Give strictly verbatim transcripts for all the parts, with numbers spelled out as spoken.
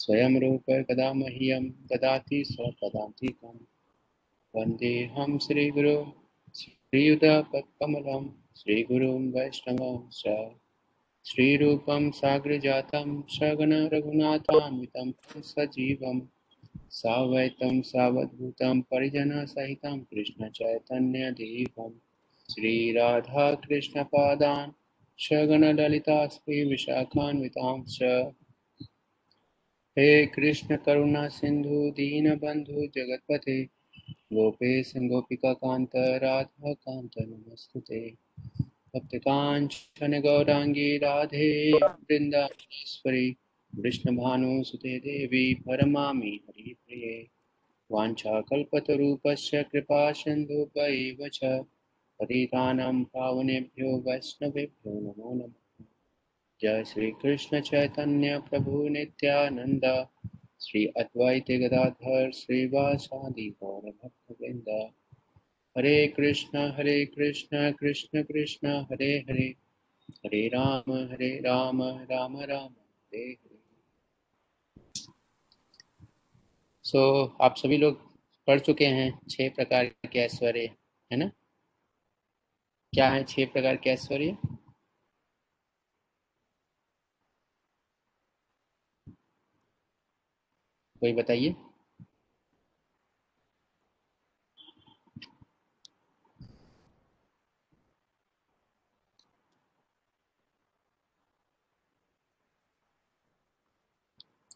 स्वयं रूप कदा मह्यम ददाति स्वपदान्तिकं वन्देऽहं श्रीगुरुं श्रीयुतपत्कमलं श्रीगुरुं वैष्णवं च श्रीरूपं साग्रजातं सगणरघुनाथान्वितं सजीवं सावैतं सावधूतं परिजनसहितं कृष्णचैतन्यदेवं श्रीराधाकृष्णपादान् सगणललितास्पृ विशाखान्वितां च। हे कृष्ण करुणा सिंधु दीन बंधु जगतपते गोपेश गोपिका कांत राधा कांत नमस्ते। भक्तकांचन गौरांगी राधे वृंदावनेश्वरी कृष्ण भानुसुते देवी परमामि हरिप्रिये। वाञ्छाकल्पतरुपस्य कृपा सिंधु एव च पतितानां पावनेभ्यो वैष्णवेभ्यो नमो नमः। जय श्री कृष्ण चैतन्य प्रभु नित्यानंद श्री अद्वैत गदाधर श्रीवासादि गौर भक्तवृंद। हरे कृष्ण हरे कृष्ण कृष्ण कृष्ण हरे हरे हरे राम हरे राम राम राम हरे हरे। सो आप सभी लोग पढ़ चुके हैं छह प्रकार के ऐश्वर्य, है ना? क्या है छह प्रकार के ऐश्वर्य? कोई बताइए।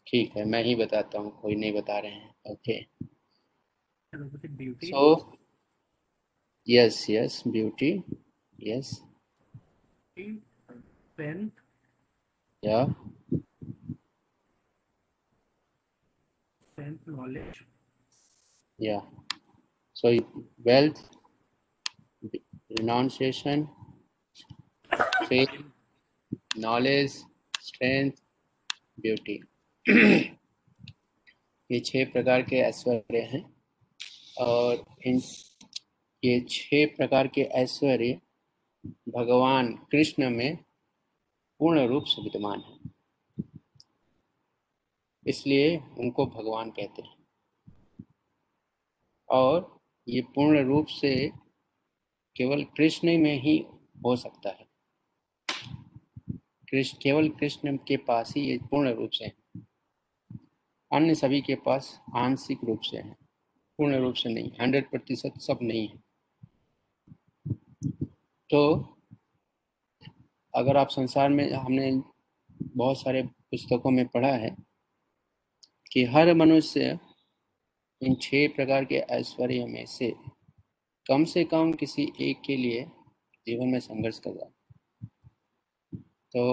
ठीक है, मैं ही बताता हूँ, कोई नहीं बता रहे हैं। Okay, so yes yes beauty, yes strength, या knowledge, yeah, so wealth, renunciation, faith, knowledge, strength, beauty। ये छह प्रकार के ऐश्वर्य हैं और इन ये छह प्रकार के ऐश्वर्य भगवान कृष्ण में पूर्ण रूप से विद्यमान है, इसलिए उनको भगवान कहते हैं। और ये पूर्ण रूप से केवल कृष्ण में ही हो सकता है, कृष्ण केवल कृष्ण के पास ही ये पूर्ण रूप से है, अन्य सभी के पास आंशिक रूप से है, पूर्ण रूप से नहीं, हंड्रेड प्रतिशत सब नहीं है। तो अगर आप संसार में, हमने बहुत सारे पुस्तकों में पढ़ा है कि हर मनुष्य इन छह प्रकार के ऐश्वर्य में से कम से कम किसी एक के लिए जीवन में संघर्ष कर रहा है। तो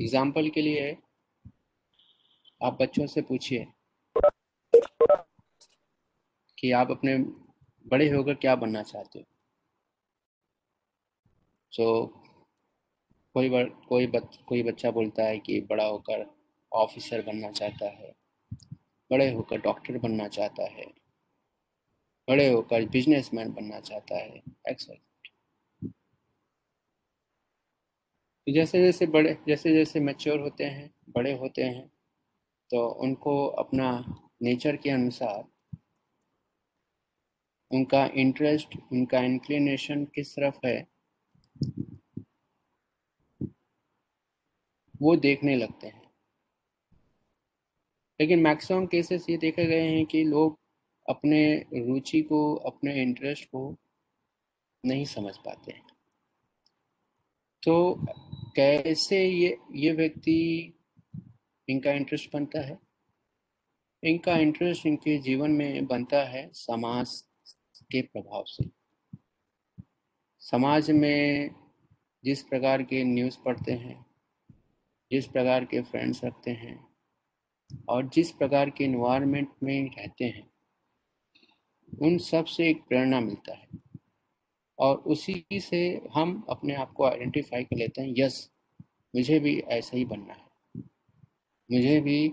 एग्जाम्पल के लिए आप बच्चों से पूछिए कि आप अपने बड़े होकर क्या बनना चाहते हो। सो कोई कोई बच, कोई बच्चा बोलता है कि बड़ा होकर ऑफिसर बनना चाहता है, बड़े होकर डॉक्टर बनना चाहता है, बड़े होकर बिजनेसमैन बनना चाहता है, एक्सेट्रा। तो जैसे जैसे बड़े जैसे जैसे मैच्योर होते हैं, बड़े होते हैं, तो उनको अपना नेचर के अनुसार उनका इंटरेस्ट, उनका इंक्लिनेशन किस तरफ है वो देखने लगते हैं। लेकिन मैक्सिमम केसेस ये देखे गए हैं कि लोग अपने रुचि को, अपने इंटरेस्ट को नहीं समझ पाते हैं। तो कैसे ये ये व्यक्ति, इनका इंटरेस्ट बनता है, इनका इंटरेस्ट इनके जीवन में बनता है समाज के प्रभाव से। समाज में जिस प्रकार के न्यूज़ पढ़ते हैं, जिस प्रकार के फ्रेंड्स रखते हैं और जिस प्रकार के एनवायरनमेंट में रहते हैं, उन सब से एक प्रेरणा मिलता है और उसी से हम अपने आप को आइडेंटिफाई कर लेते हैं। यस, मुझे भी ऐसा ही बनना है, मुझे भी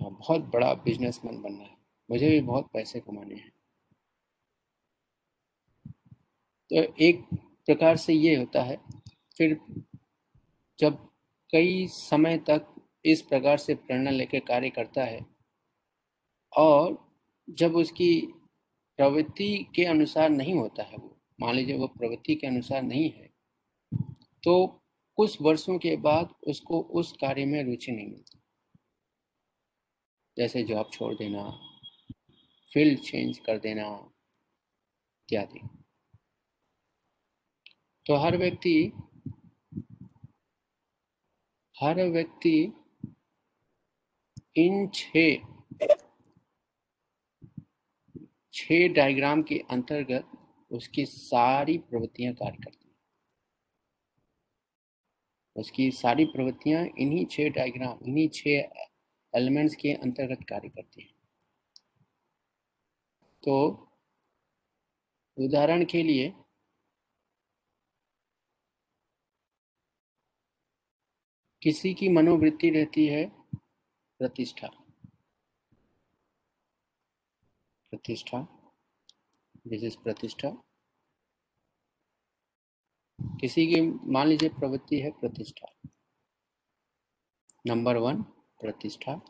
बहुत बड़ा बिजनेसमैन बनना है, मुझे भी बहुत पैसे कमाने हैं। तो एक प्रकार से ये होता है। फिर जब कई समय तक इस प्रकार से प्रेरणा लेकर कार्य करता है और जब उसकी प्रवृत्ति के अनुसार नहीं होता है, वो मान लीजिए वो प्रवृत्ति के अनुसार नहीं है, तो कुछ वर्षों के बाद उसको उस कार्य में रुचि नहीं मिलती। जैसे जॉब छोड़ देना, फील्ड चेंज कर देना इत्यादि। तो हर व्यक्ति हर व्यक्ति इन छः छः डायग्राम के अंतर्गत उसकी सारी प्रवृत्तियां कार्य करती हैं। उसकी सारी प्रवृत्तियां इन्हीं छः डायग्राम, इन्हीं छः एलिमेंट्स के अंतर्गत कार्य करती हैं। तो उदाहरण के लिए किसी की मनोवृत्ति रहती है प्रतिष्ठा, प्रतिष्ठा दिस इज प्रतिष्ठा। किसी की मान लीजिए प्रवृत्ति है प्रतिष्ठा, नंबर वन प्रतिष्ठा।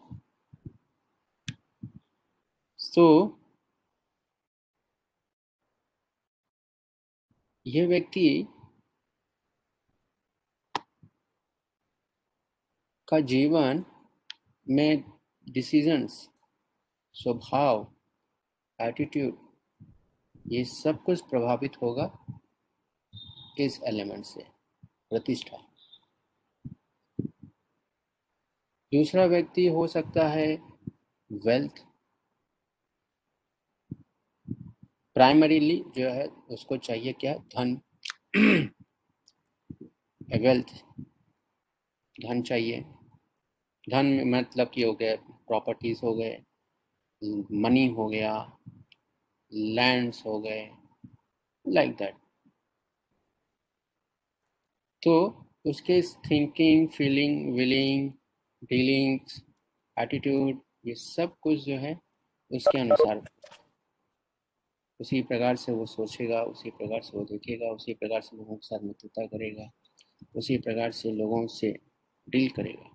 सो यह व्यक्ति का जीवन में डिसीजंस, स्वभाव, एटीट्यूड, ये सब कुछ प्रभावित होगा इस एलिमेंट से, प्रतिष्ठा। दूसरा व्यक्ति हो सकता है वेल्थ, प्राइमरीली जो है उसको चाहिए क्या, धन, वेल्थ, धन चाहिए। धन में मतलब कि हो गए प्रॉपर्टीज, हो गए मनी, हो गया लैंड्स, हो गए लाइक दैट। तो उसके thinking, feeling, willing, dealings, attitude, ये सब कुछ जो है उसके अनुसार, उसी प्रकार से वो सोचेगा, उसी प्रकार से वो देखेगा, उसी प्रकार से लोगों के साथ मित्रता करेगा, उसी प्रकार से लोगों से डील करेगा।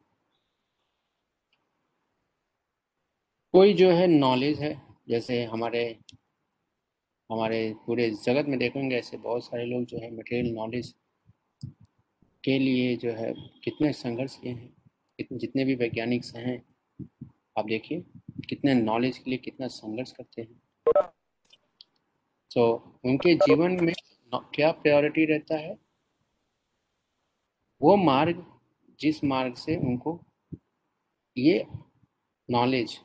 कोई जो है नॉलेज है, जैसे हमारे हमारे पूरे जगत में देखेंगे ऐसे बहुत सारे लोग जो है मटेरियल नॉलेज के लिए जो है कितने संघर्ष किए हैं, कितने जितने भी वैज्ञानिक्स हैं आप देखिए कितने नॉलेज के लिए कितना संघर्ष करते हैं। तो उनके जीवन में क्या प्रायोरिटी रहता है, वो मार्ग जिस मार्ग से उनको ये नॉलेज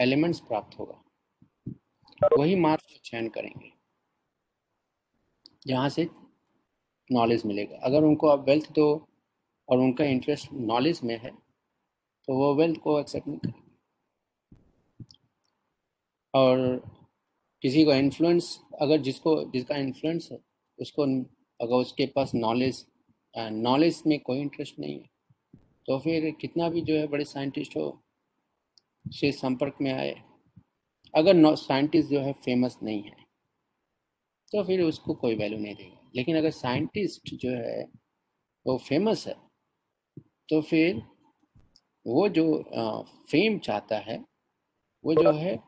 एलिमेंट्स प्राप्त होगा, वही मार्ग से चयन करेंगे जहाँ से नॉलेज मिलेगा। अगर उनको आप वेल्थ दो और उनका इंटरेस्ट नॉलेज में है तो वो वेल्थ को एक्सेप्ट नहीं करेंगे। और किसी को इन्फ्लुएंस, अगर जिसको जिसका इन्फ्लुएंस है उसको, अगर उसके पास नॉलेज नॉलेज में कोई इंटरेस्ट नहीं है, तो फिर कितना भी जो है बड़े साइंटिस्ट हो से संपर्क में आए, अगर साइंटिस्ट जो है फेमस नहीं है तो फिर उसको कोई वैल्यू नहीं देगा। लेकिन अगर साइंटिस्ट जो है वो फेमस है तो फिर वो जो फेम चाहता है वो जो है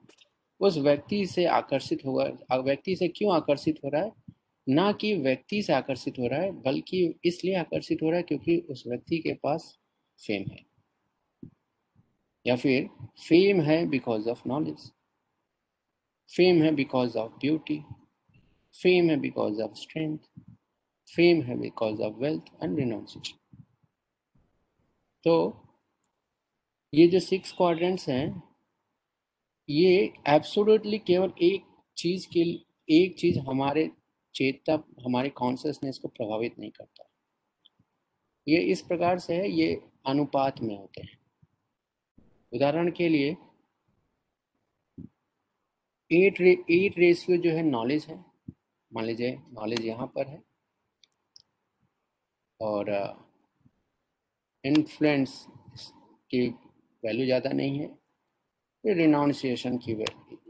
उस व्यक्ति से आकर्षित होगा। व्यक्ति से क्यों आकर्षित हो रहा है, ना कि व्यक्ति से आकर्षित हो रहा है, बल्कि इसलिए आकर्षित हो रहा है क्योंकि उस व्यक्ति के पास फेम है, या फिर फेम है बिकॉज ऑफ नॉलेज, फेम है बिकॉज ऑफ ब्यूटी, फेम है बिकॉज ऑफ स्ट्रेंथ, फेम है because of wealth and renunciation. तो ये जो सिक्स क्वाड्रेंट्स हैं ये एब्सोल्युटली केवल एक चीज़ के एक चीज़ हमारे चेतना, हमारे कॉन्शियसनेस को प्रभावित नहीं करता। ये इस प्रकार से है, ये अनुपात में होते हैं। उदाहरण के लिए एट रे एट रेशियो जो है नॉलेज है, मान लीजिए नॉलेज यहाँ पर है, और इन्फ्लुएंस की वैल्यू ज़्यादा नहीं है, फिर रिनाउंसिएशन की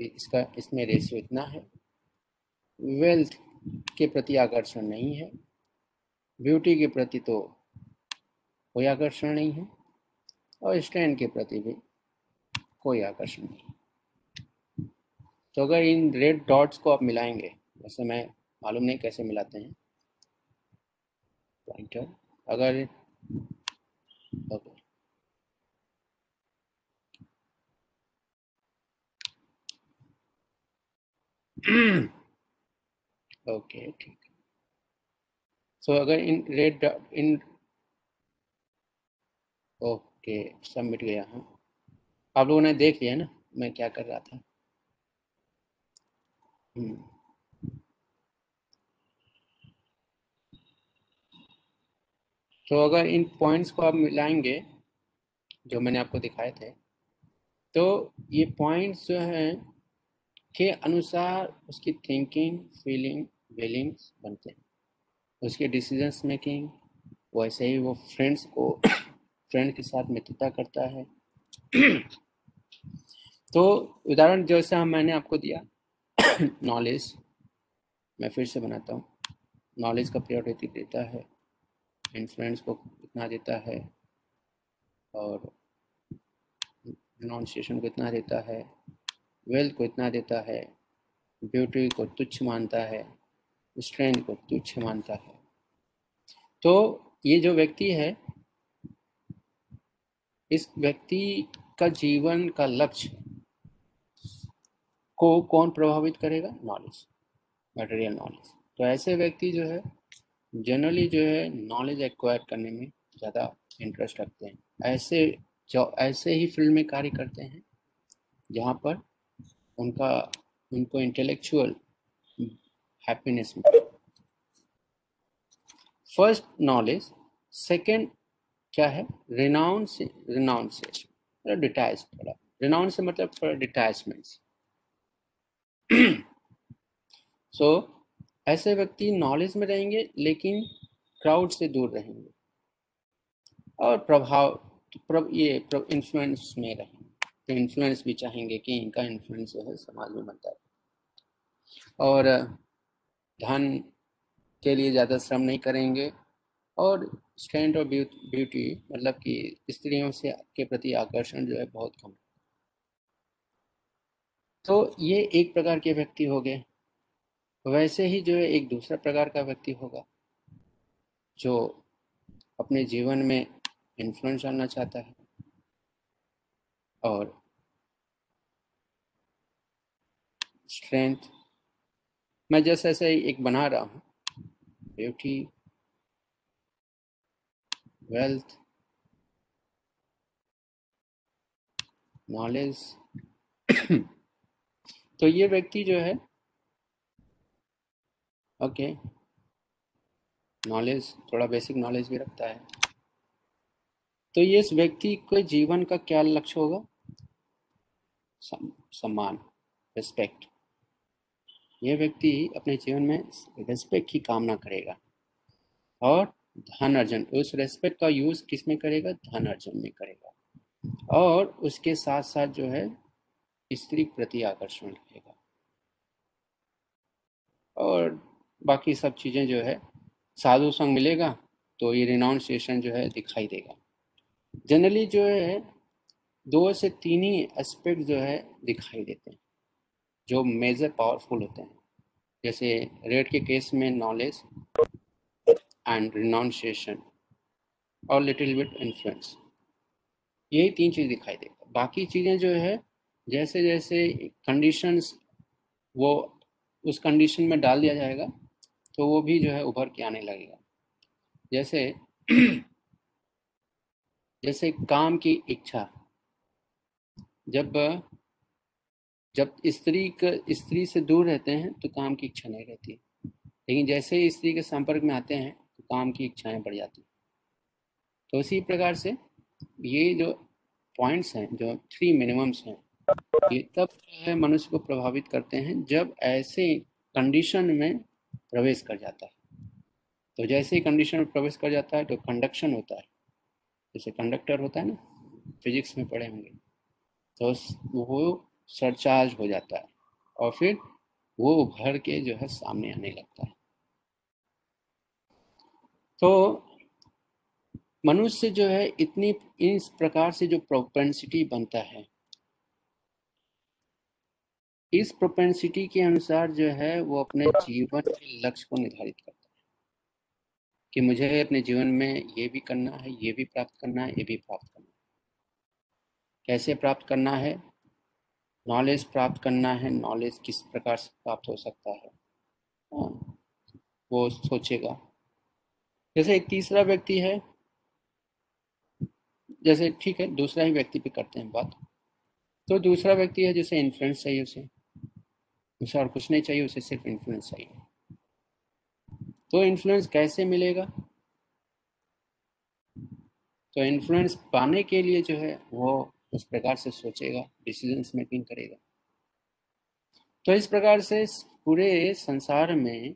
इसका इसमें रेशियो इतना है, वेल्थ के प्रति आकर्षण नहीं है, ब्यूटी के प्रति तो कोई आकर्षण नहीं है, और स्टैंड के प्रति भी कोई आकर्षण नहीं। तो अगर इन रेड डॉट्स को आप मिलाएंगे, वैसे मैं मालूम नहीं कैसे मिलाते हैं पॉइंटर, अगर ओके ओके ठीक। सो अगर इन रेड डॉट इन ओके सब मिट गया। हाँ आप लोगों ने देख लिया ना मैं क्या कर रहा था। तो अगर इन पॉइंट्स को आप मिलाएंगे जो मैंने आपको दिखाए थे, तो ये पॉइंट्स जो हैं के अनुसार उसकी थिंकिंग, फीलिंग, विलिंग्स बनते हैं, उसके डिसीजंस मेकिंग। वैसे ही वो फ्रेंड्स को फ्रेंड के साथ मित्रता करता है। तो उदाहरण जैसे हम मैंने आपको दिया नॉलेज, मैं फिर से बनाता हूँ, नॉलेज का प्रायोरिटी देता है, इन्फ्लुएंस को कितना देता है और प्रोनाउंसिएशन को इतना देता है, वेल्थ को इतना देता है, ब्यूटी को तुच्छ मानता है, स्ट्रेंथ को तुच्छ मानता है। तो ये जो व्यक्ति है, इस व्यक्ति का जीवन का लक्ष्य को कौन प्रभावित करेगा? Knowledge, material knowledge. तो ऐसे व्यक्ति जो है जनरली जो है नॉलेज एक्वायर करने में ज़्यादा इंटरेस्ट रखते हैं, ऐसे जो ऐसे ही फील्ड में कार्य करते हैं जहाँ पर उनका उनको इंटेलेक्चुअल हैप्पीनेस मिले। फर्स्ट नॉलेज, सेकंड क्या है? रिनाउंस, रिनाउंसेशन, थोड़ा डिटैच, थोड़ा रिनाउंस से मतलब थोड़ा डिटैचमेंट। सो ऐसे व्यक्ति नॉलेज में रहेंगे लेकिन क्राउड से दूर रहेंगे और प्रभाव प्रभ, ये प्रभ, इन्फ्लुएंस में रहेंगे। तो इन्फ्लुएंस भी चाहेंगे कि इनका इन्फ्लुएंस जो है समाज में बनता है, और धन के लिए ज़्यादा श्रम नहीं करेंगे, और स्ट्रेंथ और ब्यूटी मतलब कि स्त्रियों से के प्रति आकर्षण जो है बहुत कम। तो ये एक प्रकार के व्यक्ति हो गए। वैसे ही जो है एक दूसरा प्रकार का व्यक्ति होगा जो अपने जीवन में इन्फ्लुएंस डालना चाहता है और स्ट्रेंथ, मैं जैसे ऐसे एक बना रहा हूँ, ब्यूटी, वेल्थ, नॉलेज। तो ये व्यक्ति जो है ओके नॉलेज, थोड़ा बेसिक नॉलेज भी रखता है। तो ये इस व्यक्ति के जीवन का क्या लक्ष्य होगा? सम, सम्मान, रिस्पेक्ट। ये व्यक्ति अपने जीवन में रिस्पेक्ट की कामना करेगा और धन अर्जन, उस रिस्पेक्ट का यूज़ किस में करेगा? धन अर्जन में करेगा, और उसके साथ साथ जो है स्त्री के प्रति आकर्षण रहेगा, और बाकी सब चीज़ें जो है साधु संग मिलेगा तो ये रिनाउंसिएशन जो है दिखाई देगा। जनरली जो है दो से तीन ही एस्पेक्ट जो है दिखाई देते हैं जो मेजर पावरफुल होते हैं, जैसे रेड के केस में नॉलेज एंड रिनाउंसिएशन और लिटिल बिट इन्फ्लुएंस, यही तीन चीज़ दिखाई देगा। बाकी चीज़ें जो है जैसे जैसे कंडीशंस वो उस कंडीशन में डाल दिया जाएगा तो वो भी जो है उभर के आने लगेगा। जैसे जैसे काम की इच्छा, जब जब स्त्री का स्त्री से दूर रहते हैं तो काम की इच्छा नहीं रहती, लेकिन जैसे ही स्त्री के संपर्क में आते हैं तो काम की इच्छाएं बढ़ जाती। तो उसी प्रकार से ये जो पॉइंट्स हैं, जो थ्री मिनिमम्स हैं, ये तब जो है मनुष्य को प्रभावित करते हैं जब ऐसे कंडीशन में प्रवेश कर जाता है। तो जैसे ही कंडीशन में प्रवेश कर जाता है तो कंडक्शन होता है, जैसे कंडक्टर होता है ना, फिजिक्स में पढ़े होंगे, तो वो सरचार्ज हो जाता है और फिर वो उभर के जो है सामने आने लगता है। तो मनुष्य जो है इतनी इस प्रकार से जो प्रोपेंसिटी बनता है, इस प्रोपेंसिटी के अनुसार जो है वो अपने जीवन के लक्ष्य को निर्धारित करता है कि मुझे अपने जीवन में ये भी करना है, ये भी प्राप्त करना है, ये भी प्राप्त करना है। कैसे प्राप्त करना है? नॉलेज प्राप्त करना है। नॉलेज किस प्रकार से प्राप्त हो सकता है वो सोचेगा। जैसे एक तीसरा व्यक्ति है, जैसे ठीक है दूसरा ही व्यक्ति पे करते हैं बात, तो दूसरा व्यक्ति है जिसे इन्फ्लुएंस चाहिए, उसे उसे और कुछ नहीं चाहिए, उसे सिर्फ इन्फ्लुएंस चाहिए। तो इन्फ्लुएंस कैसे मिलेगा? तो इन्फ्लुएंस पाने के लिए जो है वो उस प्रकार से सोचेगा, डिसीजंस मेकिंग करेगा। तो इस प्रकार से पूरे संसार में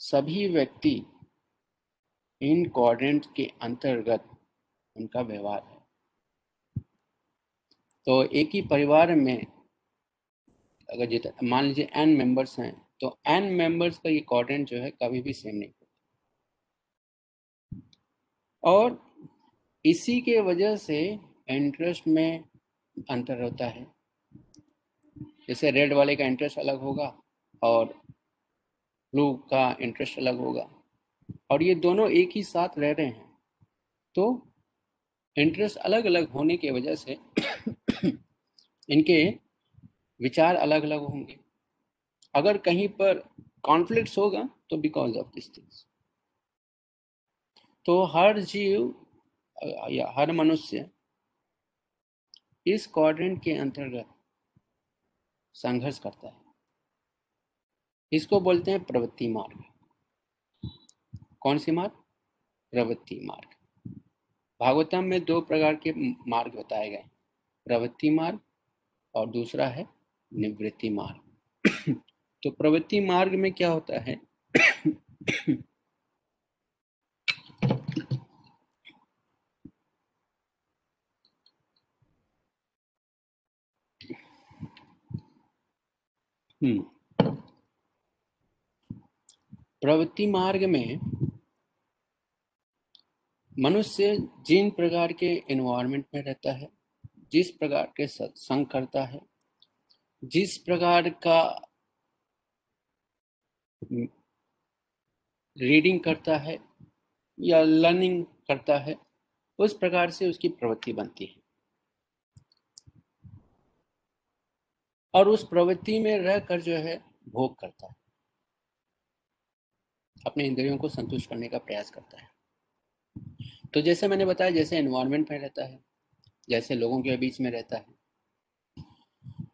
सभी व्यक्ति इन क्वाड्रेंट के अंतर्गत उनका व्यवहार है। तो एक ही परिवार में अगर जितना मान लीजिए एन मेंबर्स हैं, तो एन मेंबर्स का ये क्वाड्रेंट जो है कभी भी सेम नहीं होता, और इसी के वजह से इंटरेस्ट में अंतर होता है। जैसे रेड वाले का इंटरेस्ट अलग होगा और ब्लू का इंटरेस्ट अलग होगा, और ये दोनों एक ही साथ रह रहे हैं, तो इंटरेस्ट अलग अलग होने के वजह से इनके विचार अलग अलग होंगे। अगर कहीं पर कॉन्फ्लिक्ट्स होगा तो बिकॉज ऑफ दिस थिंग्स। तो हर जीव या हर मनुष्य इस क्वाड्रेंट के अंतर्गत संघर्ष करता है। इसको बोलते हैं प्रवृत्ति मार्ग। कौन सी मार्ग? प्रवृत्ति मार्ग। भागवतम में दो प्रकार के मार्ग बताए गए, प्रवृत्ति मार्ग और दूसरा है निवृत्ति मार्ग। तो प्रवृत्ति मार्ग में क्या होता है? प्रवृत्ति मार्ग में मनुष्य जिन प्रकार के एनवायरनमेंट में रहता है, जिस प्रकार के संग करता है, जिस प्रकार का रीडिंग करता है या लर्निंग करता है, उस प्रकार से उसकी प्रवृत्ति बनती है। और उस प्रवृत्ति में रहकर जो है भोग करता है, अपने इंद्रियों को संतुष्ट करने का प्रयास करता है। तो जैसे मैंने बताया, जैसे एनवायरनमेंट में रहता है, जैसे लोगों के बीच में रहता है,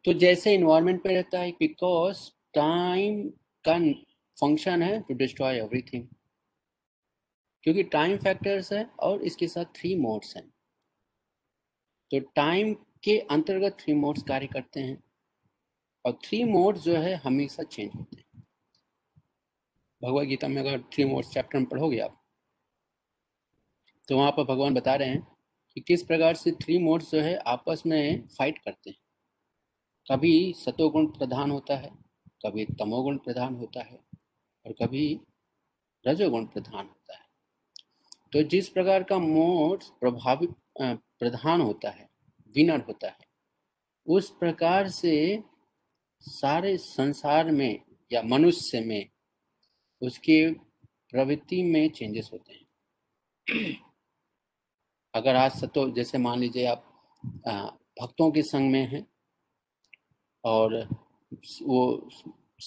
तो जैसे एनवायरनमेंट में रहता है, बिकॉज टाइम का फंक्शन है टू डिस्ट्रॉय एवरीथिंग, क्योंकि टाइम फैक्टर्स है और इसके साथ थ्री मोड्स हैं। तो टाइम के अंतर्गत थ्री मोड्स कार्य करते हैं, और थ्री मोड्स जो है हमेशा चेंज होते हैं। भगवद गीता में अगर थ्री मोड्स चैप्टर में पढ़ोगे आप, तो वहाँ पर भगवान बता रहे हैं कि किस प्रकार से थ्री मोड्स जो है आपस में फाइट करते हैं। कभी सतोगुण प्रधान होता है, कभी तमोगुण प्रधान होता है, और कभी रजोगुण प्रधान होता है। तो जिस प्रकार का मोड प्रभावित प्रधान होता है, विनर होता है, उस प्रकार से सारे संसार में या मनुष्य में उसके प्रवृत्ति में चेंजेस होते हैं। अगर आज सतो, जैसे मान लीजिए आप भक्तों के संग में हैं और वो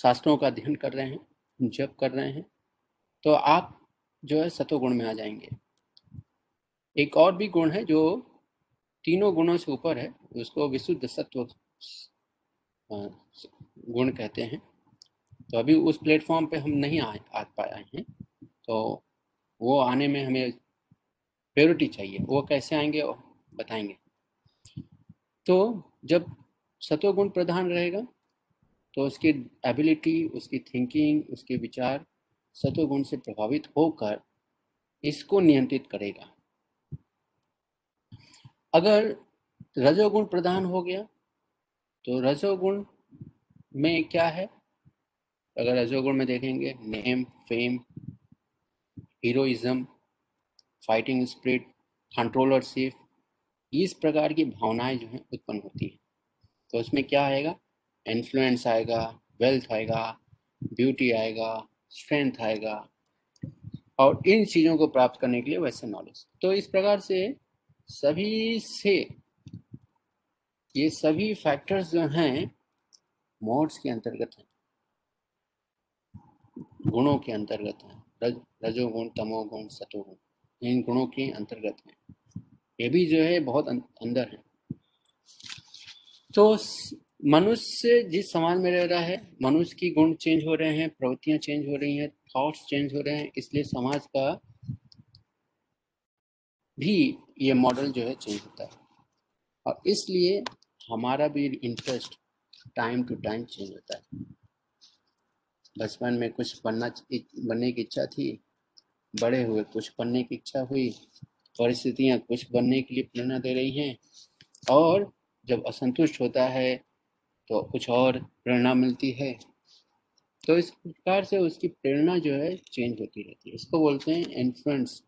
शास्त्रों का अध्ययन कर रहे हैं, जप कर रहे हैं, तो आप जो है सतोगुण में आ जाएंगे। एक और भी गुण है जो तीनों गुणों से ऊपर है, उसको विशुद्ध सत्व गुण कहते हैं। तो अभी उस प्लेटफॉर्म पे हम नहीं आ, आ पाए हैं, तो वो आने में हमें प्योरिटी चाहिए। वो कैसे आएंगे वो बताएंगे। तो जब सतोगुण प्रधान रहेगा तो उसकी एबिलिटी, उसकी थिंकिंग, उसके विचार सतोगुण से प्रभावित होकर इसको नियंत्रित करेगा। अगर रजोगुण प्रधान हो गया तो रजोगुण में क्या है? अगर रजोगुण में देखेंगे, name, fame, heroism, fighting spirit, controllership, इस प्रकार की भावनाएं जो है उत्पन्न होती है। तो उसमें क्या आएगा? इन्फ्लुएंस आएगा, वेल्थ आएगा, ब्यूटी आएगा, स्ट्रेंथ आएगा, और इन चीज़ों को प्राप्त करने के लिए वैसे नॉलेज। तो इस प्रकार से सभी से ये सभी फैक्टर्स जो हैं मोड्स के अंतर्गत हैं, गुणों के अंतर्गत हैं। रज रजोगुण, तमोगुण, सतोगुण, इन गुणों के अंतर्गत हैं। ये भी जो है बहुत अंदर है। तो मनुष्य जिस समाज में रह रहा है, मनुष्य की गुण चेंज हो रहे हैं, प्रवृत्तियां चेंज हो रही हैं, थॉट्स चेंज हो रहे हैं, इसलिए समाज का भी ये मॉडल जो है चेंज होता है, और इसलिए हमारा भी interest time to time change होता है। बचपन में कुछ बनना बनने की इच्छा थी, बड़े हुए कुछ बनने की इच्छा हुई, परिस्थितियाँ कुछ बनने के लिए प्रेरणा दे रही हैं, और जब असंतुष्ट होता है तो कुछ और प्रेरणा मिलती है। तो इस प्रकार से उसकी प्रेरणा जो है चेंज होती रहती है। इसको बोलते हैं इन्फ्लुएंस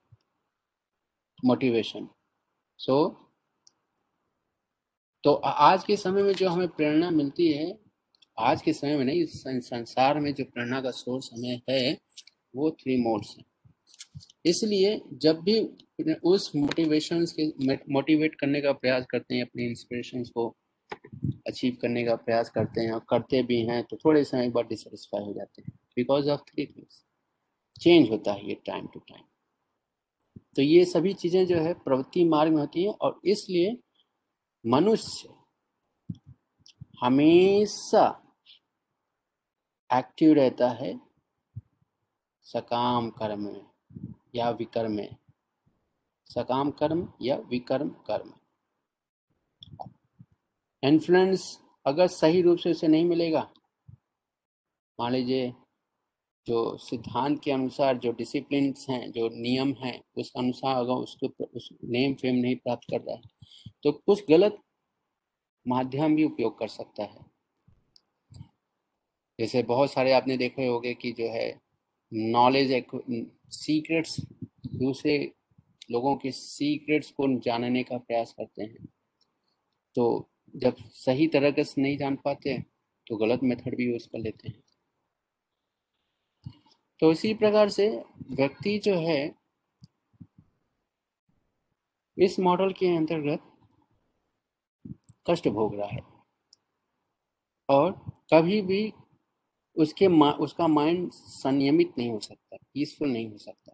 मोटिवेशन। सो तो आज के समय में जो हमें प्रेरणा मिलती है, आज के समय में नहीं, इस संसार में जो प्रेरणा का सोर्स हमें है वो थ्री मोड्स हैं। इसलिए जब भी उस मोटिवेशन के मोटिवेट करने का प्रयास करते हैं, अपने इंस्पिरेशंस को अचीव करने का प्रयास करते हैं और करते भी हैं, तो थोड़े समय एक बार डिसटिस्फाई हो जाते हैं, because of three things. Change होता है ये टाइम टू टाइम। तो ये सभी चीज़ें जो है प्रवृत्ति मार्ग में होती हैं, और इसलिए मनुष्य हमेशा एक्टिव रहता है सकाम कर्म में या विकर्म में, सकाम कर्म या विकर्म कर्म। इन्फ्लुएंस अगर सही रूप से उसे नहीं मिलेगा, मान लीजिए जो सिद्धांत के अनुसार जो डिसिप्लिन्स हैं, जो नियम हैं, उस अनुसार अगर उसको उस नेम फेम नहीं प्राप्त कर रहा है, तो कुछ गलत माध्यम भी उपयोग कर सकता है। जैसे बहुत सारे आपने देखे होंगे कि जो है नॉलेज, सीक्रेट्स, दूसरे लोगों के सीक्रेट्स को जानने का प्रयास करते हैं, तो जब सही तरह से नहीं जान पाते तो गलत मेथड भी यूज कर लेते हैं। तो इसी प्रकार से व्यक्ति जो है इस मॉडल के अंतर्गत कष्ट भोग रहा है, और कभी भी उसके उसका माइंड संयमित नहीं हो सकता, पीसफुल नहीं हो सकता,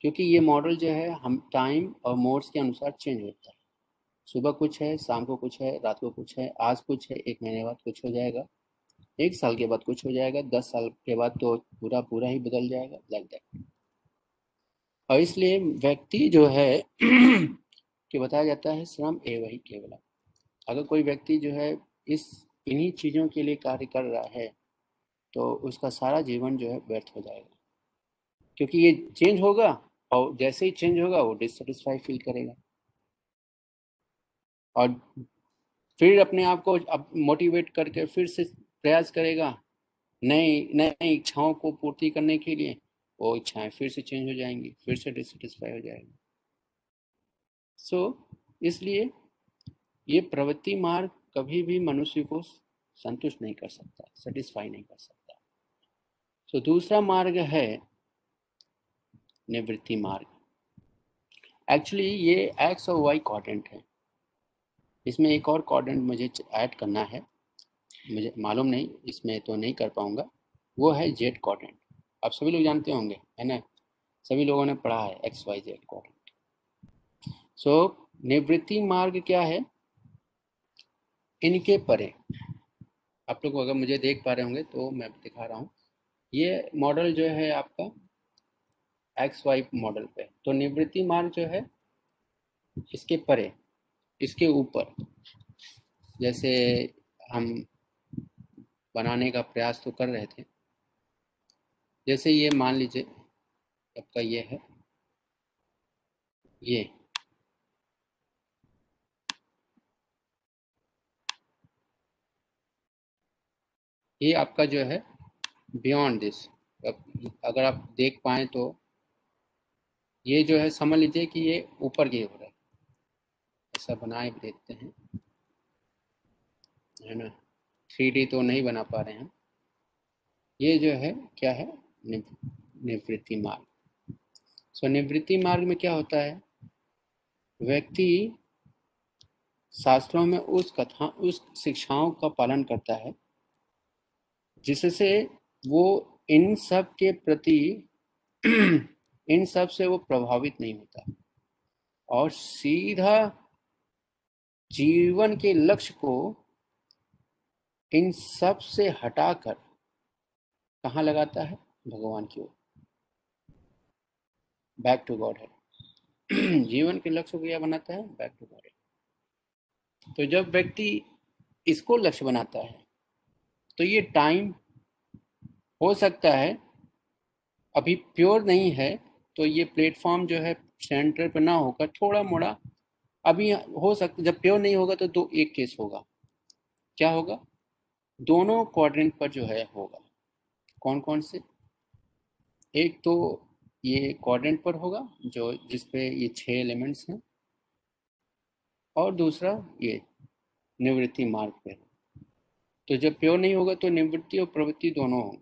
क्योंकि ये मॉडल जो है हम टाइम और मोड्स के अनुसार चेंज होता है। सुबह कुछ है, शाम को कुछ है, रात को कुछ है, आज कुछ है, एक महीने बाद कुछ हो जाएगा, एक साल के बाद कुछ हो जाएगा, दस साल के बाद तो पूरा पूरा ही बदल जाएगा, लाइक दैट। और इसलिए व्यक्ति जो है कि बताया जाता है श्रम एव ही केवलम। अगर कोई व्यक्ति जो है इस इन्हीं चीज़ों के लिए कार्य कर रहा है तो उसका सारा जीवन जो है व्यर्थ हो जाएगा, क्योंकि ये चेंज होगा और जैसे ही चेंज होगा वो डिससेटिस्फाई फील करेगा, और फिर अपने आप को अब मोटिवेट करके फिर से प्रयास करेगा नई नई इच्छाओं को पूर्ति करने के लिए, वो इच्छाएं फिर से चेंज हो जाएंगी, फिर से डिससेटिस्फाई हो जाएगी। सो इसलिए ये प्रवृत्ति मार्ग कभी भी मनुष्य को संतुष्ट नहीं कर सकता, सेटिस्फाई नहीं कर सकता। तो so, दूसरा मार्ग है निवृत्ति मार्ग। एक्चुअली ये एक्स और वाई क्वाड्रेंट है, इसमें एक और क्वाड्रेंट मुझे ऐड करना है, मुझे मालूम नहीं, इसमें तो नहीं कर पाऊंगा, वो है जेड क्वाड्रेंट। आप सभी लोग जानते होंगे, है ना, सभी लोगों ने पढ़ा है X Y Z quadrant. So निवृत्ति मार्ग क्या है? इनके परे आप लोग अगर मुझे देख पा रहे होंगे तो मैं दिखा रहा हूँ, ये मॉडल जो है आपका एक्स वाई मॉडल पे। तो निवृत्ति मार्ग जो है इसके परे, इसके ऊपर, जैसे हम बनाने का प्रयास तो कर रहे थे, जैसे ये मान लीजिए आपका ये है, ये ये आपका जो है बियॉन्ड दिस। अगर आप देख पाएँ तो ये जो है समझ लीजिए कि ये ऊपर की ओर है, ऐसा बनाए देखते हैं, है ना। थ्री डी तो नहीं बना पा रहे हैं। ये जो है क्या है, निवृत्ति मार्ग। सो निवृत्ति मार्ग में क्या होता है, व्यक्ति शास्त्रों में उस कथा उस शिक्षाओं का पालन करता है जिससे वो इन सब के प्रति इन सब से वो प्रभावित नहीं होता और सीधा जीवन के लक्ष्य को इन सब से हटाकर कहाँ लगाता है, भगवान की ओर, बैक टू गॉड है। जीवन के लक्ष्य को क्या बनाता है, बैक टू गॉड है। तो जब व्यक्ति इसको लक्ष्य बनाता है तो ये टाइम हो सकता है अभी प्योर नहीं है, तो ये प्लेटफॉर्म जो है सेंटर पर ना होगा, थोड़ा मोड़ा अभी हो सकता, जब प्योर नहीं होगा तो दो एक केस होगा। क्या होगा, दोनों क्वाड्रेंट पर जो है होगा। कौन कौन से, एक तो ये क्वाड्रेंट पर होगा जो जिसपे ये छह एलिमेंट्स हैं, और दूसरा ये निवृत्ति मार्ग पे। तो जब प्योर नहीं होगा तो निवृत्ति और प्रवृत्ति दोनों होंगे।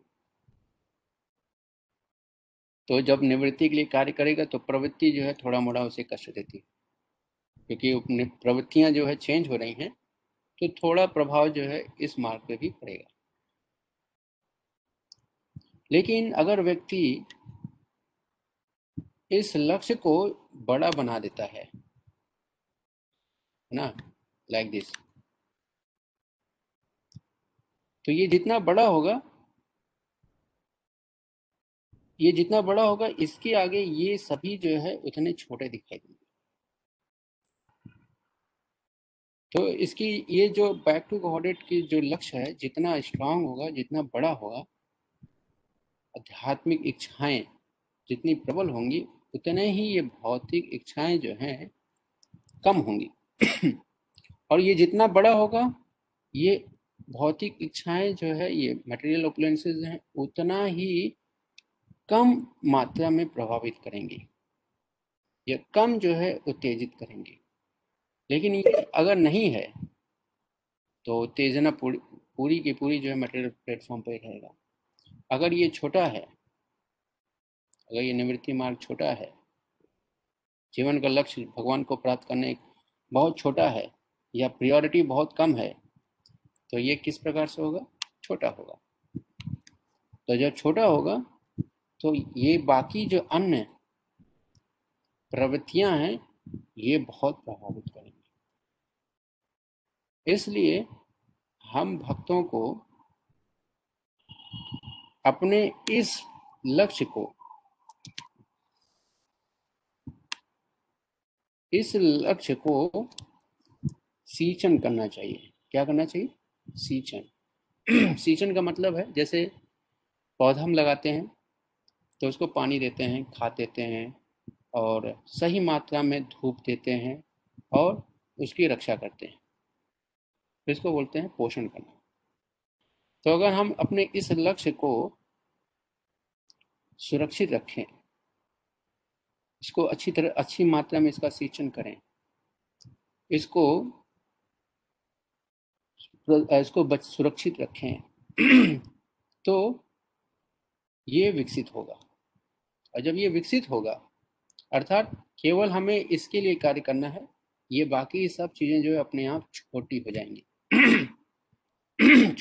तो जब निवृत्ति के लिए कार्य करेगा तो प्रवृत्ति जो है थोड़ा मोड़ा उसे कष्ट देती है, क्योंकि प्रवृत्तियां जो है चेंज हो रही हैं, तो थोड़ा प्रभाव जो है इस मार्ग पे भी पड़ेगा। लेकिन अगर व्यक्ति इस लक्ष्य को बड़ा बना देता है ना, लाइक दिस, तो ये जितना बड़ा होगा ये जितना बड़ा होगा इसके आगे ये सभी जो है उतने छोटे दिखाई देंगे। तो इसकी ये जो बैक टू गॉडेड की जो लक्ष्य है, जितना स्ट्रांग होगा, जितना बड़ा होगा, आध्यात्मिक इच्छाएं जितनी प्रबल होंगी, उतने ही ये भौतिक इच्छाएं जो हैं कम होंगी। और ये जितना बड़ा होगा ये भौतिक इच्छाएं जो है, ये मटेरियल ऑपुलेंसेस हैं, उतना ही कम मात्रा में प्रभावित करेंगे या कम जो है उत्तेजित करेंगे। लेकिन ये अगर नहीं है तो उत्तेजना पूरी पूरी की पूरी जो है मटेरियल प्लेटफॉर्म पर रहेगा। अगर ये छोटा है, अगर ये निवृत्ति मार्ग छोटा है, जीवन का लक्ष्य भगवान को प्राप्त करने बहुत छोटा है या प्रायोरिटी बहुत कम है, तो ये किस प्रकार से होगा, छोटा होगा। तो जब छोटा होगा तो ये बाकी जो अन्य प्रवृत्तियां हैं ये बहुत प्रभावित करेंगी। इसलिए हम भक्तों को अपने इस लक्ष्य को इस लक्ष्य को सींचन करना चाहिए। क्या करना चाहिए, सींचन। सींचन का मतलब है जैसे पौधा हम लगाते हैं तो उसको पानी देते हैं, खाद देते हैं और सही मात्रा में धूप देते हैं और उसकी रक्षा करते हैं, तो इसको बोलते हैं पोषण करना। तो अगर हम अपने इस लक्ष्य को सुरक्षित रखें, इसको अच्छी तरह अच्छी मात्रा में इसका सिंचन करें, इसको इसको बच सुरक्षित रखें, तो ये विकसित होगा। और जब ये विकसित होगा अर्थात केवल हमें इसके लिए कार्य करना है, ये बाकी सब चीज़ें जो है अपने आप छोटी हो जाएंगी।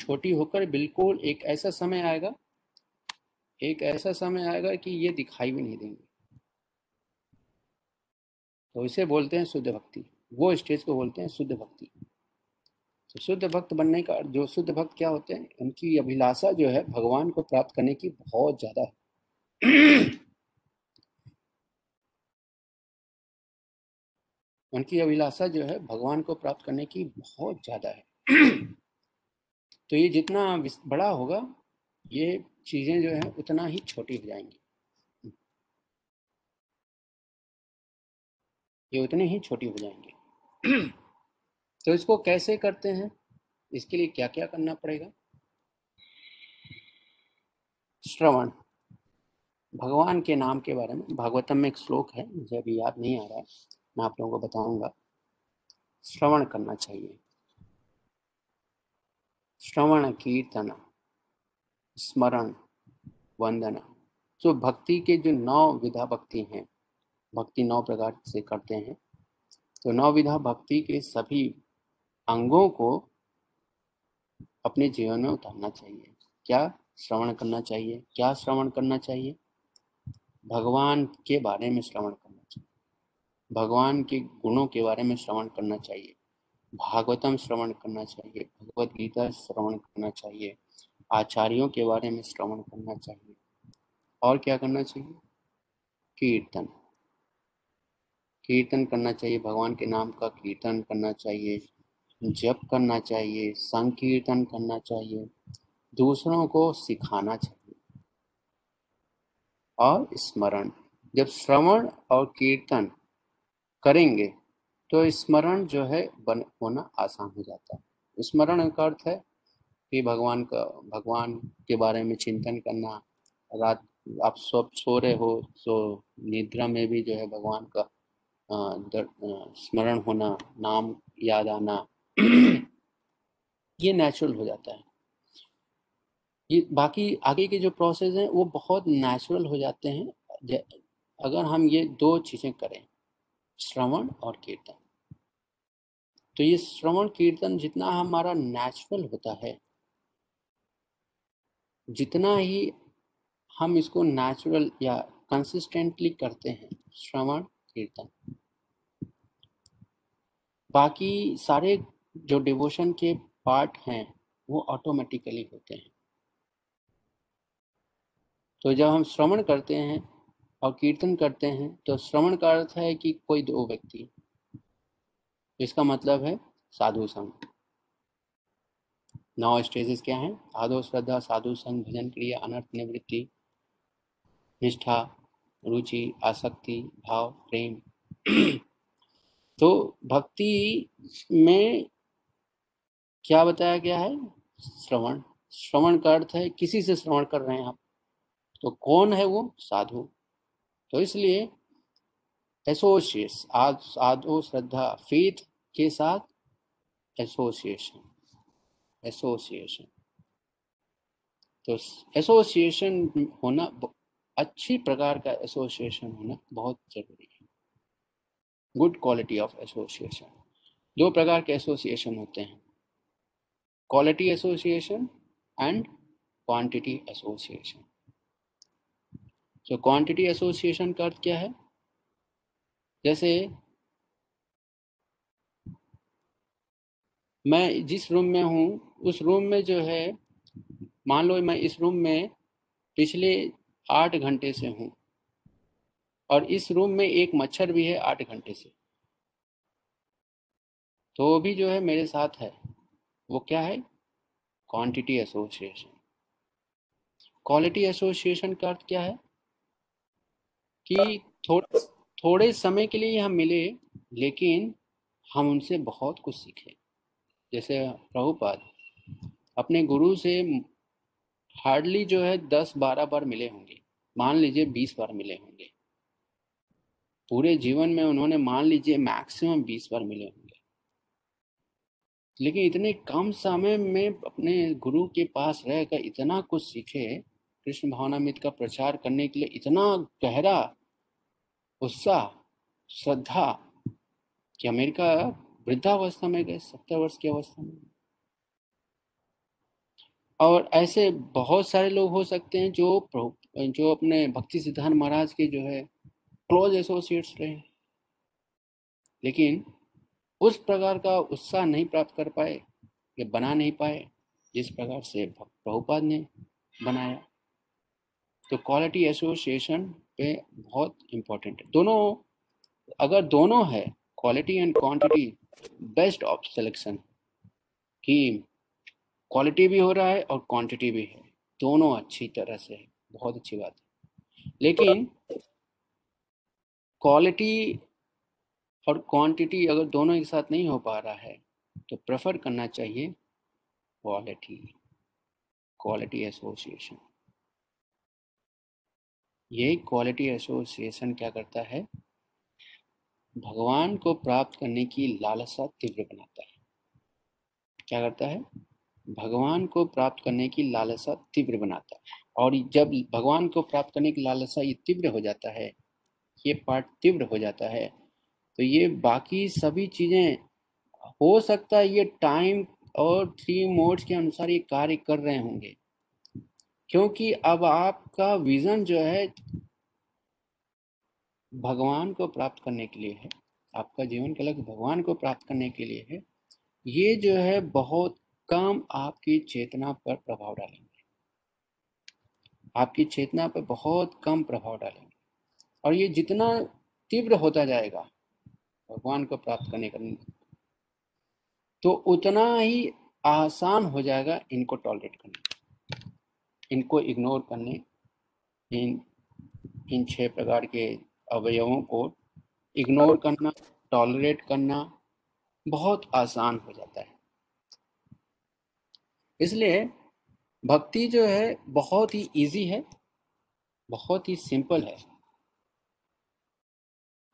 छोटी होकर बिल्कुल एक ऐसा समय आएगा एक ऐसा समय आएगा कि ये दिखाई भी नहीं देंगे। तो इसे बोलते हैं शुद्ध भक्ति, वो स्टेज को बोलते हैं शुद्ध भक्ति। तो शुद्ध भक्त बनने का, जो शुद्ध भक्त क्या होते हैं, उनकी अभिलाषा जो है भगवान को प्राप्त करने की बहुत ज्यादा है। उनकी अभिलाषा जो है भगवान को प्राप्त करने की बहुत ज्यादा है। तो ये जितना बड़ा होगा ये चीज़ें जो है उतना ही छोटी हो जाएंगी, ये उतनी ही छोटी हो जाएंगी। तो इसको कैसे करते हैं, इसके लिए क्या क्या करना पड़ेगा, श्रवण। भगवान के नाम के बारे में भागवतम में एक श्लोक है, मुझे अभी याद नहीं आ रहा है, मैं आप लोगों को बताऊंगा। श्रवण करना चाहिए, श्रवण कीर्तन स्मरण वंदना। तो भक्ति के जो नौ विधा भक्ति हैं, भक्ति नौ प्रकार से करते हैं, तो नौ विधा भक्ति के सभी अंगों को अपने जीवन में उतारना चाहिए। क्या श्रवण करना चाहिए, क्या श्रवण करना चाहिए, भगवान के बारे में श्रवण करना चाहिए, भगवान के गुणों के बारे में श्रवण करना चाहिए, भागवतम श्रवण करना चाहिए, भगवत गीता श्रवण करना चाहिए, आचार्यों के बारे में श्रवण करना चाहिए। और क्या करना चाहिए, कीर्तन, कीर्तन करना चाहिए, भगवान के नाम का कीर्तन करना चाहिए, जप करना चाहिए, संकीर्तन करना चाहिए, दूसरों को सिखाना चाहिए। और स्मरण, जब श्रवण और कीर्तन करेंगे तो स्मरण जो है बन होना आसान हो जाता है। स्मरण का अर्थ है कि भगवान का, भगवान के बारे में चिंतन करना। रात आप सब सो रहे हो तो निद्रा में भी जो है भगवान का स्मरण होना, नाम याद आना, ये नेचुरल हो जाता है। ये बाकी आगे के जो प्रोसेस हैं वो बहुत नेचुरल हो जाते हैं अगर हम ये दो चीज़ें करें, श्रवण और कीर्तन। तो ये श्रवण कीर्तन जितना हमारा नेचुरल होता है, जितना ही हम इसको नेचुरल या कंसिस्टेंटली करते हैं श्रवण कीर्तन, बाकी सारे जो डिवोशन के पार्ट हैं वो ऑटोमेटिकली होते हैं। तो जब हम श्रवण करते हैं और कीर्तन करते हैं, तो श्रवण का अर्थ है कि कोई दो व्यक्ति, इसका मतलब है साधु संग। नौ स्टेजेस क्या हैं, आदो श्रद्धा, साधु संग, भजन क्रिया, अनर्थ निवृत्ति, निष्ठा, रुचि, आसक्ति, भाव, प्रेम। तो भक्ति में क्या बताया गया है, श्रवण। श्रवण का अर्थ है किसी से श्रवण कर रहे हैं आप, तो कौन है वो, साधु। तो इसलिए एसोसिएट्स, आदो श्रद्धा, फेथ के साथ एसोसिएशन, एसोसिएशन। तो एसोसिएशन होना, अच्छी प्रकार का एसोसिएशन होना बहुत जरूरी है, गुड क्वालिटी ऑफ एसोसिएशन। दो प्रकार के एसोसिएशन होते हैं, quality association and quantity association. तो क्वांटिटी एसोसिएशन का अर्थ क्या है, जैसे मैं जिस रूम में हूँ उस रूम में जो है, मान लो मैं इस रूम में पिछले आठ घंटे से हूँ और इस रूम में एक मच्छर भी है आठ घंटे से, तो वो भी जो है मेरे साथ है, वो क्या है, क्वांटिटी एसोसिएशन। क्वालिटी एसोसिएशन का अर्थ क्या है कि थोड़ा थोड़े समय के लिए हम मिले, लेकिन हम उनसे बहुत कुछ सीखे। जैसे प्रभुपाद अपने गुरु से हार्डली जो है दस बारह बार मिले होंगे, मान लीजिए बीस बार मिले होंगे पूरे जीवन में, उन्होंने मान लीजिए मैक्सिमम बीस बार मिले होंगे, लेकिन इतने कम समय में अपने गुरु के पास रहकर इतना कुछ सीखे, कृष्ण भावनामृत का प्रचार करने के लिए इतना गहरा उत्साह, श्रद्धा कि अमेरिका वृद्धावस्था में गए, सत्तर वर्ष की अवस्था में। और ऐसे बहुत सारे लोग हो सकते हैं जो जो अपने भक्ति सिद्धांत महाराज के जो है क्लोज एसोसिएट्स रहे, लेकिन उस प्रकार का उत्साह नहीं प्राप्त कर पाए या बना नहीं पाए जिस प्रकार से प्रभुपाद ने बनाया। तो क्वालिटी एसोसिएशन पे बहुत इम्पोर्टेंट है, दोनों, अगर दोनों है, quality and quantity, best of selection, कि क्वालिटी भी हो रहा है और क्वांटिटी भी है, दोनों अच्छी तरह से है, बहुत अच्छी बात है। लेकिन क्वालिटी और क्वांटिटी अगर दोनों एक साथ नहीं हो पा रहा है तो प्रेफर करना चाहिए क्वालिटी, क्वालिटी एसोसिएशन। ये क्वालिटी एसोसिएशन क्या करता है, भगवान को प्राप्त करने की लालसा तीव्र बनाता है। क्या करता है, भगवान को प्राप्त करने की लालसा तीव्र बनाता है। और जब भगवान को प्राप्त करने की लालसा ये तीव्र हो जाता है, ये पार्ट तीव्र हो जाता है, तो ये बाकी सभी चीज़ें हो सकता है ये टाइम और थ्री मोड्स के अनुसार ये कार्य कर रहे होंगे, क्योंकि अब आपका विजन जो है भगवान को प्राप्त करने के लिए है, आपका जीवन का लक्ष्य भगवान को प्राप्त करने के लिए है। ये जो है बहुत कम आपकी चेतना पर प्रभाव डालेंगे, आपकी चेतना पर बहुत कम प्रभाव डालेंगे। और ये जितना तीव्र होता जाएगा भगवान को प्राप्त करने का, तो उतना ही आसान हो जाएगा इनको टॉलरेट करना, इनको इग्नोर करने, इन इन छह प्रकार के अवयवों को इग्नोर करना, टॉलरेट करना बहुत आसान हो जाता है। इसलिए भक्ति जो है बहुत ही इजी है, बहुत ही सिंपल है।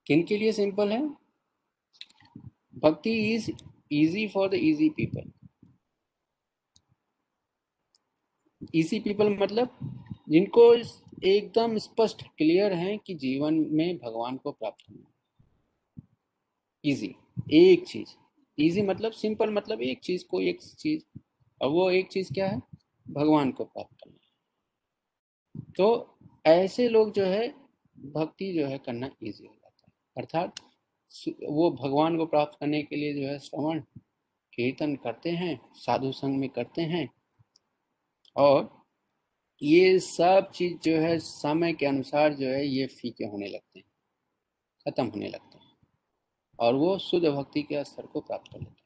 किन के लिए सिंपल है? Bhakti is easy for the easy people. Easy people मतलब जिनको एकदम स्पष्ट क्लियर है कि जीवन में भगवान को प्राप्त करना इजी, एक चीज इजी मतलब सिंपल, मतलब एक चीज को एक चीज, और वो एक चीज क्या है, भगवान को प्राप्त करना। तो ऐसे लोग जो है भक्ति जो है करना इजी हो जाता है, अर्थात वो भगवान को प्राप्त करने के लिए जो है श्रवण कीर्तन करते हैं, साधु संग में करते हैं, और ये सब चीज जो है समय के अनुसार जो है ये फीके होने लगते हैं, खत्म होने लगते हैं, और वो शुद्ध भक्ति के स्तर को प्राप्त कर लेते हैं।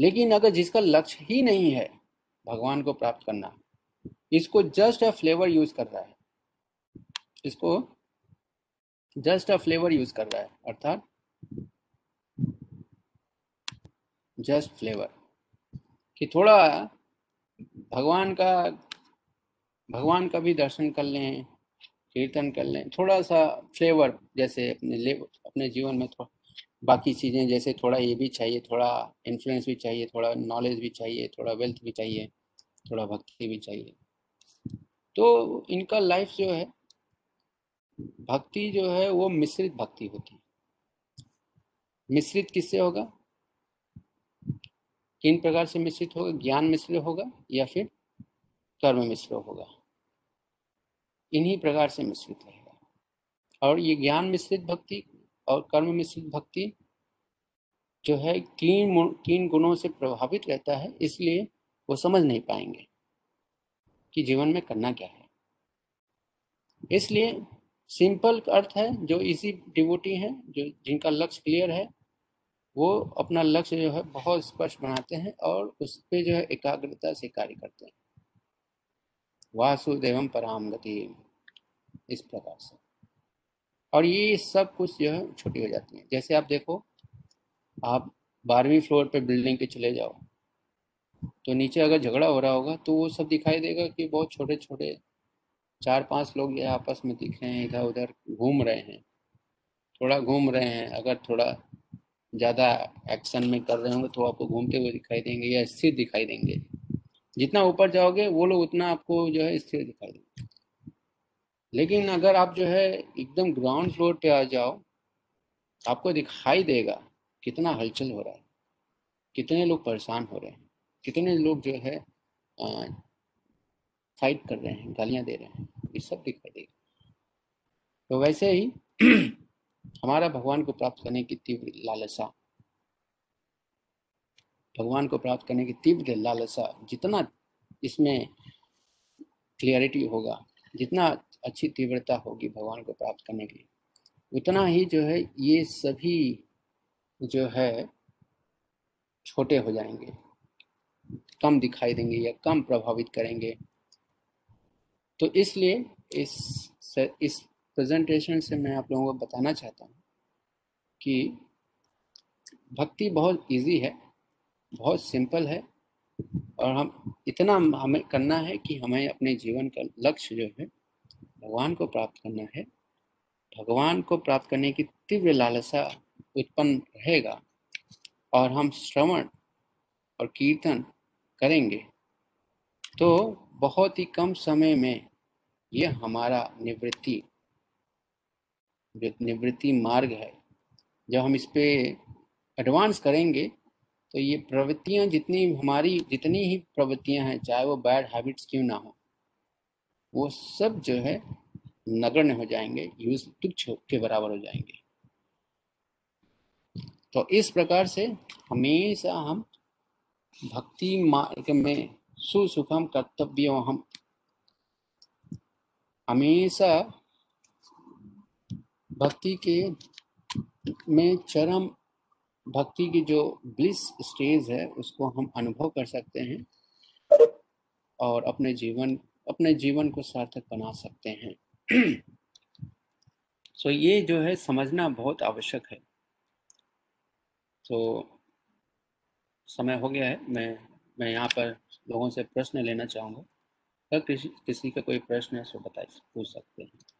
लेकिन अगर जिसका लक्ष्य ही नहीं है भगवान को प्राप्त करना, इसको जस्ट अ फ्लेवर यूज कर रहा है, इसको जस्ट अ फ्लेवर यूज कर रहा है, अर्थात जस्ट फ्लेवर कि थोड़ा भगवान का भगवान का भी दर्शन कर लें, कीर्तन कर लें, थोड़ा सा फ्लेवर, जैसे अपने ले अपने जीवन में थोड़ा बाकी चीज़ें, जैसे थोड़ा ये भी चाहिए, थोड़ा इन्फ्लुएंस भी चाहिए, थोड़ा नॉलेज भी चाहिए, थोड़ा वेल्थ भी चाहिए, थोड़ा भक्ति भी चाहिए। तो इनका लाइफ जो है भक्ति जो है वो मिश्रित भक्ति होती है। मिश्रित किससे होगा, किन प्रकार से मिश्रित होगा, ज्ञान मिश्रित होगा या फिर कर्म मिश्रित होगा, इन्हीं प्रकार से मिश्रित रहेगा। और ये ज्ञान मिश्रित भक्ति और कर्म मिश्रित भक्ति जो है तीन तीन गुणों से प्रभावित रहता है, इसलिए वो समझ नहीं पाएंगे कि जीवन में करना क्या है। इसलिए सिंपल अर्थ है, जो इजी डिवोटी हैं, जो जिनका लक्ष्य क्लियर है, वो अपना लक्ष्य जो है बहुत स्पष्ट बनाते हैं और उस पर जो है एकाग्रता से कार्य करते हैं। वासुदेवम पराम गति, इस प्रकार से, और ये सब कुछ जो है छोटी हो जाती है। जैसे आप देखो, आप बारहवीं फ्लोर पे बिल्डिंग के चले जाओ तो नीचे अगर झगड़ा हो रहा होगा तो वो सब दिखाई देगा कि बहुत छोटे छोटे चार पांच लोग ये आपस में दिख रहे हैं, इधर उधर घूम रहे हैं, थोड़ा घूम रहे हैं, अगर थोड़ा ज़्यादा एक्शन में कर रहे होंगे तो आपको घूमते हुए दिखाई देंगे या स्थिर दिखाई देंगे। जितना ऊपर जाओगे वो लोग उतना आपको जो है स्थिर दिखाई देंगे। लेकिन अगर आप जो है एकदम ग्राउंड फ्लोर पे आ जाओ, आपको दिखाई देगा कितना हलचल हो रहा है, कितने लोग परेशान हो रहे हैं, कितने लोग जो है आ, फाइट कर रहे हैं, गालियां दे रहे हैं, ये सब दिखाई देगा। तो वैसे ही हमारा भगवान को प्राप्त करने की तीव्र लालसा, भगवान को प्राप्त करने की तीव्र लालसा, जितना इसमें क्लियरिटी होगा, जितना अच्छी तीव्रता होगी भगवान को प्राप्त करने के लिए, उतना ही जो है ये सभी जो है छोटे हो जाएंगे, कम दिखाई देंगे या कम प्रभावित करेंगे। तो इसलिए इस इस प्रेजेंटेशन से मैं आप लोगों को बताना चाहता हूँ कि भक्ति बहुत इजी है, बहुत सिंपल है, और हम इतना हमें करना है कि हमें अपने जीवन का लक्ष्य जो है भगवान को प्राप्त करना है, भगवान को प्राप्त करने की तीव्र लालसा उत्पन्न रहेगा और हम श्रवण और कीर्तन करेंगे तो बहुत ही कम समय में यह हमारा निवृत्ति जो निवृत्ति मार्ग है, जब हम इस पे एडवांस करेंगे तो ये प्रवृत्तियाँ जितनी हमारी जितनी ही प्रवृत्तियाँ हैं, चाहे वो बैड हैबिट्स क्यों ना हो, वो सब जो है नगण्य हो जाएंगे, यूज तुच्छ के बराबर हो जाएंगे। तो इस प्रकार से हमेशा हम भक्ति मार्ग में सुसुखम कर्तव्य हम हमेशा भक्ति के में चरम भक्ति की जो ब्लिस स्टेज है उसको हम अनुभव कर सकते हैं और अपने जीवन अपने जीवन को सार्थक बना सकते हैं। सो so ये जो है समझना बहुत आवश्यक है। तो so, समय हो गया है, मैं मैं यहाँ पर लोगों से प्रश्न लेना चाहूँगा। अगर किसी किसी का कोई प्रश्न है सो बताइए, पूछ सकते हैं।